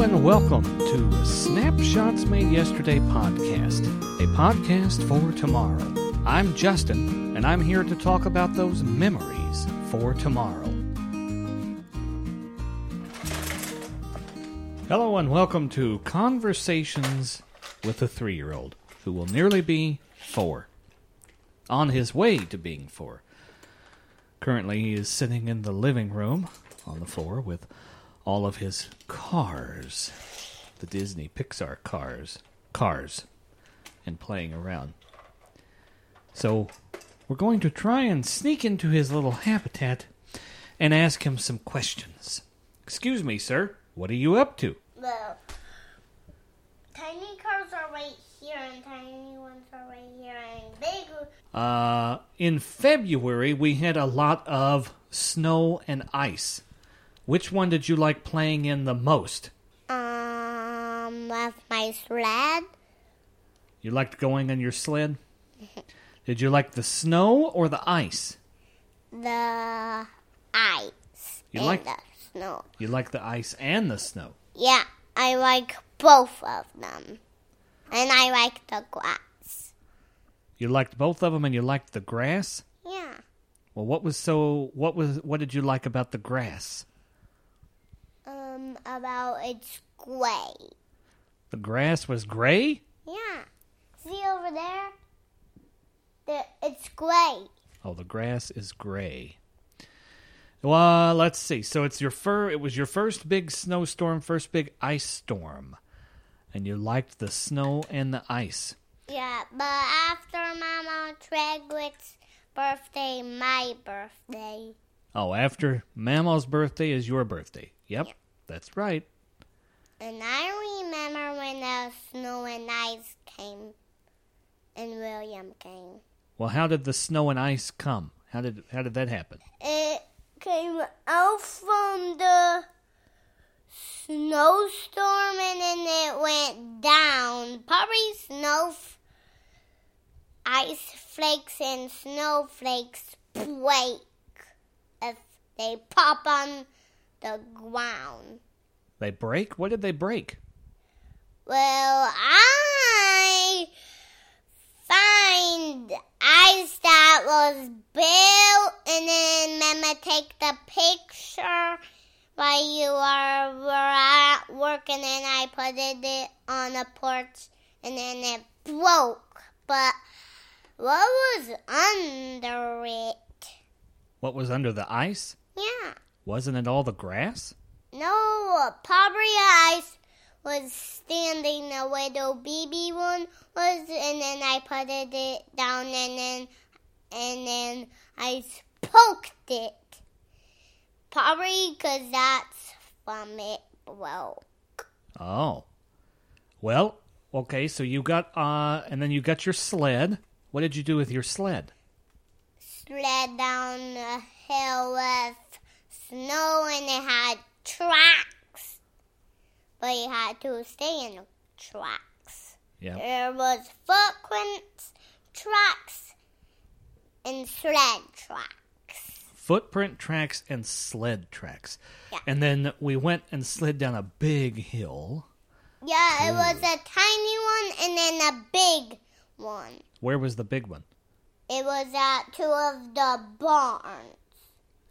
Hello and welcome to Snapshots Made Yesterday podcast, a podcast for tomorrow. I'm Justin, and I'm here to talk about those memories for tomorrow. Hello and welcome to Conversations with a 3-year-old who will nearly be 4, on his way to being 4. Currently, he is sitting in the living room on the floor with all of his cars, the Disney Pixar cars, and playing around. So we're going to try and sneak into his little habitat and ask him some questions. Excuse me, sir, what are you up to? Well, tiny cars are right here, and tiny ones are right here, and big... In February, we had a lot of snow and ice. Which one did you like playing in the most? With my sled. You liked going on your sled? Did you like the snow or the ice? The ice and the snow. You like the ice and the snow? Yeah, I like both of them. And I like the grass. You liked both of them and you liked the grass? Yeah. Well, what did you like about the grass? About it's gray. The grass was gray? Yeah. See over there? It's gray. Oh, the grass is gray. Well, let's see. So it was your first big snowstorm, first big ice storm. And you liked the snow and the ice. Yeah, but after Mama Trigwick's birthday, my birthday. Oh, after Mama's birthday is your birthday. Yep. Yeah. That's right. And I remember when the snow and ice came and William came. Well, how did the snow and ice come? How did that happen? It came out from the snowstorm and then it went down. Probably ice flakes and snowflakes break if they pop on the ground. They break? What did they break? Well, I find ice that was built, and then Mama take the picture while you were at work, and then I put it on the porch, and then it broke. But what was under it? What was under the ice? Yeah. Wasn't it all the grass? No, probably ice was standing, a little baby one was, and then I put it down, and then I poked it. Probably because that's from it broke. Oh. Well, okay, so you got, and then you got your sled. What did you do with your sled? Sled down the hill with snow, and it had tracks, but you had to stay in the tracks. Yeah. There was footprints, tracks, and sled tracks. Footprint tracks and sled tracks. Yeah. And then we went and slid down a big hill. Yeah, It was a tiny one and then a big one. Where was the big one? It was at two of the barns.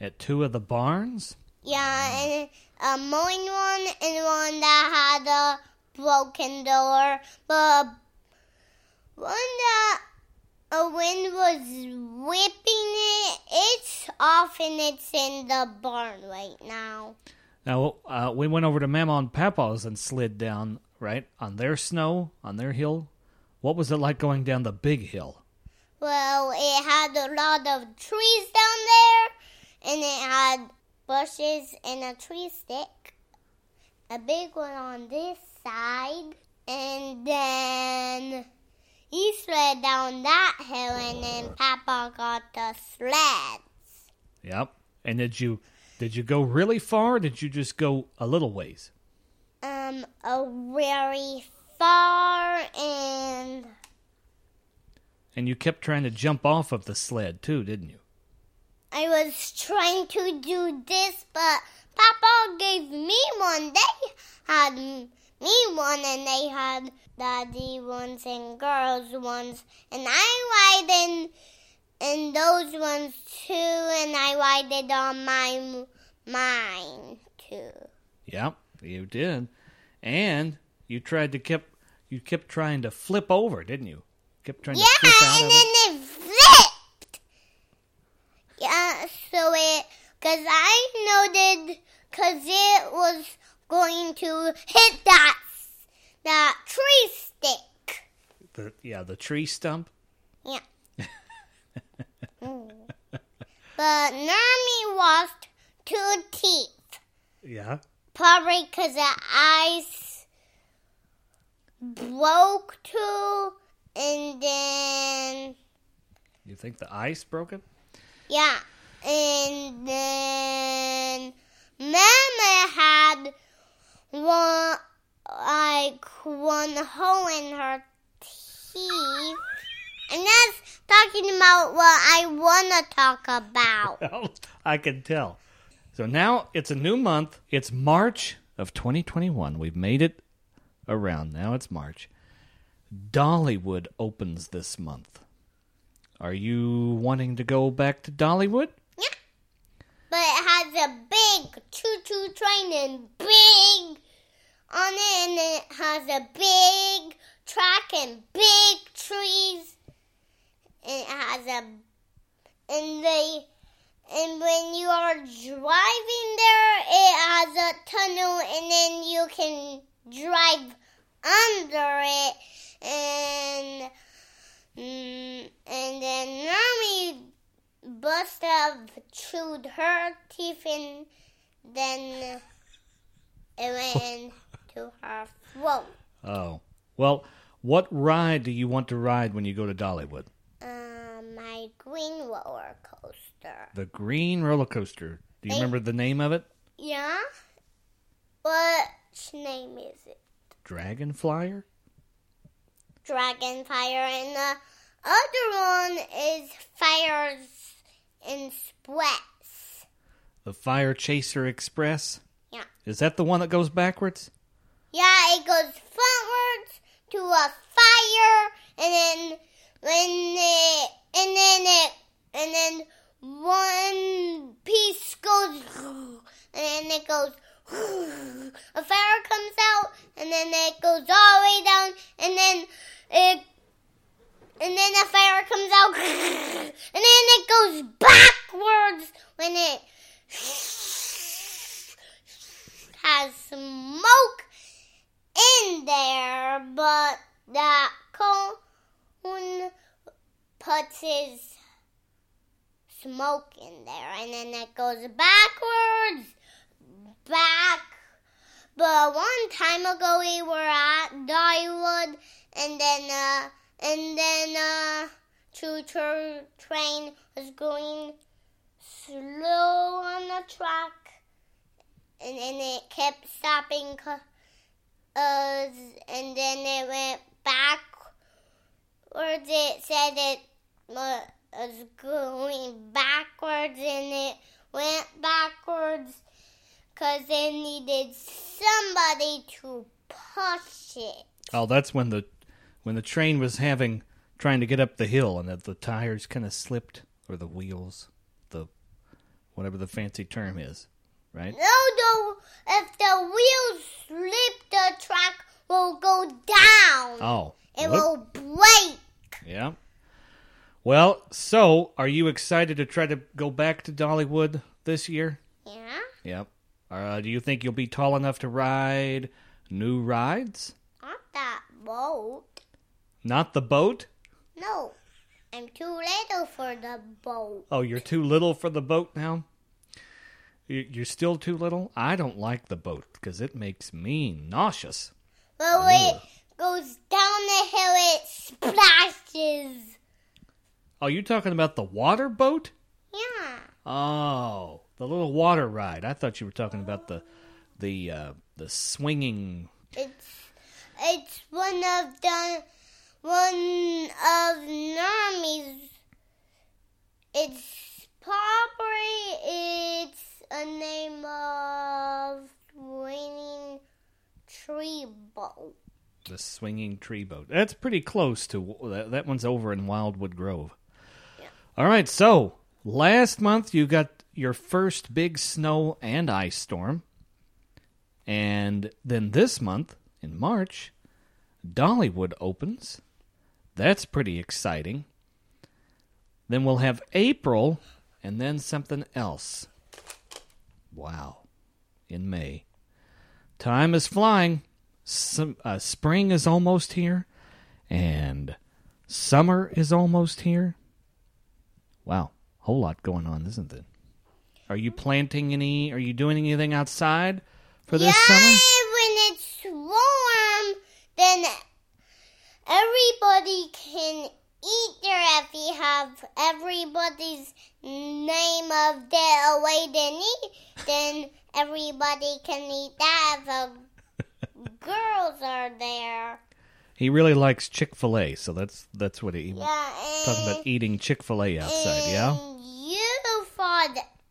At two of the barns? Yeah, and a mowing one and one that had a broken door. But one that a wind was whipping it's off and it's in the barn right now. Now, we went over to Mama and Papa's and slid down, right, on their snow, on their hill. What was it like going down the big hill? Well, it had a lot of trees down there. And it had bushes and a tree stick, a big one on this side, and then he slid down that hill, and then Papa got the sleds. Yep. And did you go really far, or did you just go a little ways? Really far, and you kept trying to jump off of the sled, too, didn't you? I was trying to do this, but Papa gave me one. They had me one, and they had Daddy ones and girls ones. And I lied in those ones too, and I lied it on mine too. Yep, you did. And you tried to kept trying to flip over, didn't you? Kept trying to flip out of it. Yeah, and then it flipped. Yeah, so it, because I noted, because it was going to hit that tree stick. The tree stump? Yeah. But Normie lost 2 teeth. Yeah. Probably because the ice broke too, and then... You think the ice broke it? Yeah, and then Mama had one hole in her teeth. And that's talking about what I want to talk about. Well, I can tell. So now it's a new month. It's March of 2021. We've made it around. Now it's March. Dollywood opens this month. Are you wanting to go back to Dollywood? Yeah. But it has a big choo-choo train and big on it. And it has a big track and big trees. And it has and when you are driving there, it has a tunnel, and then you can drive under it, and then Normie must have chewed her teeth, and then it went into her throat. Oh, well, what ride do you want to ride when you go to Dollywood? My green roller coaster. The green roller coaster. Do you remember the name of it? Yeah. What name is it? Dragonflyer? Dragonflyer. And the other one is Fire Express. The Fire Chaser Express? Yeah. Is that the one that goes backwards? Yeah, it goes frontwards to a fire, and then... And then one piece goes, and then it goes, a fire comes out, and then it goes all the way down, and then a fire comes out, and then it goes backwards when it has smoke in there, but that coal puts his smoke in there, and then it goes back. But one time ago we were at Dollywood, and then choo-choo train was going slow on the track, and then it kept stopping, and then it went back. Words, it said it was going backwards, and it went backwards because it needed somebody to push it. Oh, that's when the train was trying to get up the hill, and that the tires kind of slipped, or the wheels, the whatever the fancy term is, right? No, if the wheels slip, the track will go down. Oh. It will break. Yeah. Well, so are you excited to try to go back to Dollywood this year? Yeah. Yep. Do you think you'll be tall enough to ride new rides? Not that boat. Not the boat? No. I'm too little for the boat. Oh, you're too little for the boat now? You're still too little? I don't like the boat because it makes me nauseous. Well, wait. Goes down the hill, it splashes. Oh, you talking about the water boat? Yeah. Oh, the little water ride. I thought you were talking about the swinging. It's one of Normie's. It's Probably it's a name of Swinging Tree Boat. The Swinging Tree Boat. That's pretty close to... That one's over in Wildwood Grove. Yeah. All right, so last month you got your first big snow and ice storm. And then this month, in March, Dollywood opens. That's pretty exciting. Then we'll have April, and then something else. Wow. In May. Time is flying. Spring is almost here, and summer is almost here. Wow. Whole lot going on, isn't it? Are you planting any? Are you doing anything outside for this summer? When it's warm, then everybody can eat there if you have everybody's name of their away to eat. Then everybody can eat that if the girls are there. He really likes Chick-fil-A, so that's what he was talking about, eating Chick-fil-A outside, yeah? You fall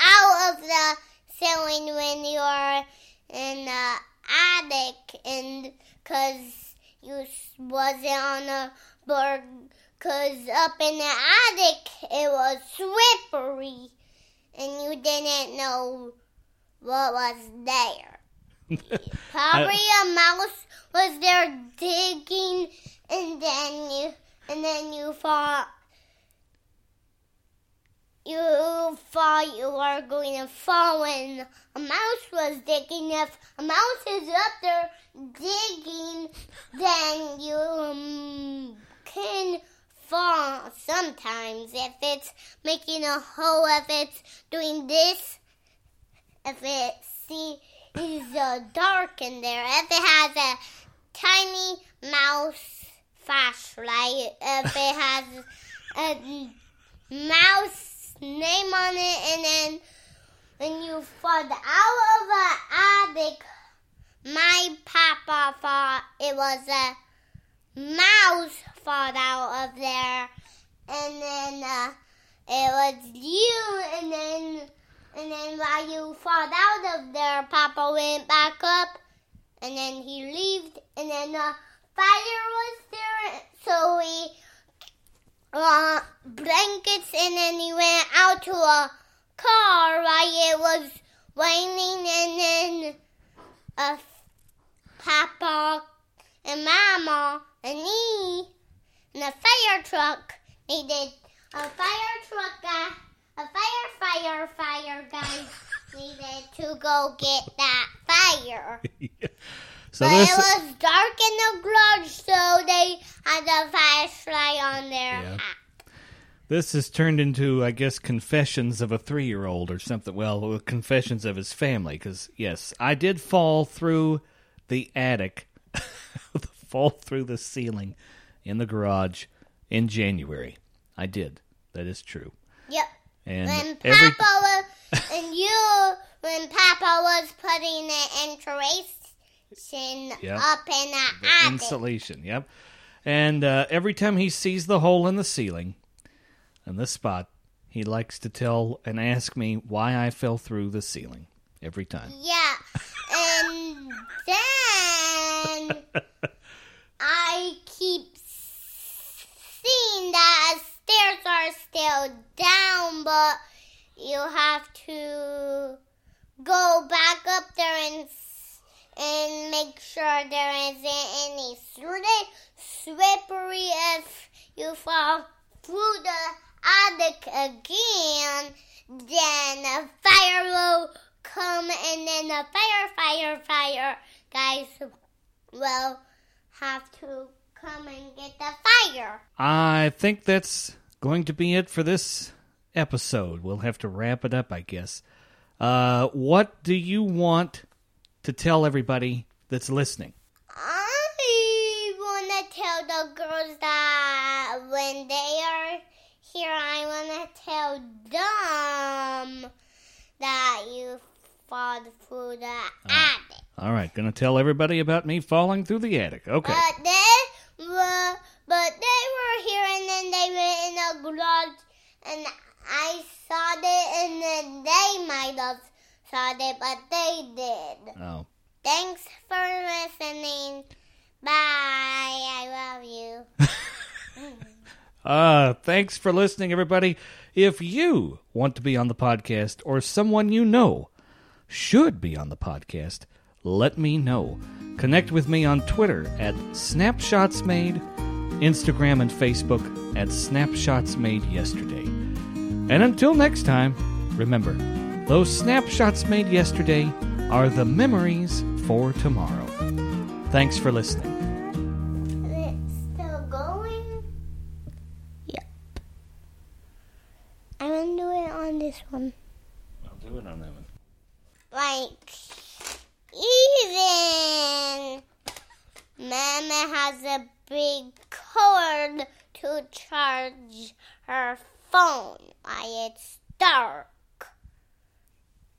out of the ceiling when you're in the attic and because you wasn't on a board. Because up in the attic, it was slippery, and you didn't know what was there. Probably a mouse was there digging, and then you thought you were going to fall, and a mouse was digging. If a mouse is up there digging, then you can fall sometimes if it's making a hole, if it's doing this, if it sees dark in there, if it has a tiny mouse flashlight, if it has a mouse name on it, and then when you fall out of an attic, my papa thought it was a mouse fall out of there, and then it was you, and then while you fall out of there, Papa went back up, and then he left, and then the fire was there, so he blankets, and then he went out to a car while it was raining, and then Papa and Mama and me and a fire truck needed a fire guy needed to go get that fire. Yeah. But it was dark in the garage, so they had a flashlight on their hat. This has turned into, I guess, confessions of a 3-year-old or something. Well, confessions of his family, because yes, I did fall through the attic. Fall through the ceiling in the garage in January. I did. That is true. Yep. And when Papa was putting the insulation up in the attic. Insulation, yep. And every time he sees the hole in the ceiling, in this spot, he likes to tell and ask me why I fell through the ceiling every time. Yeah. And then I keep seeing that stairs are still down, but you have to go back up there and make sure there isn't any slippery if you fall through the attic again. Then a fire will come, and then the fire guys will have to come and get the fire. I think that's going to be it for this episode. We'll have to wrap it up, I guess. What do you want to tell everybody that's listening? I want to tell the girls that when they are here, I want to tell them that you fall through the attic. All right, gonna tell everybody about me falling through the attic. Okay. But they were here, and then they went in the garage, and I saw saw it, and then they might have saw it, but they did. Oh. Thanks for listening. Bye. I love you. Thanks for listening, everybody. If you want to be on the podcast, or someone you know should be on the podcast, let me know. Connect with me on Twitter at Snapshots Made, Instagram and Facebook at Snapshots Made Yesterday. And until next time, remember, those snapshots made yesterday are the memories for tomorrow. Thanks for listening. I'm going to do it on this one. I'll do it on that one. Like, even Mama has a big cord to charge her phone while it's dark.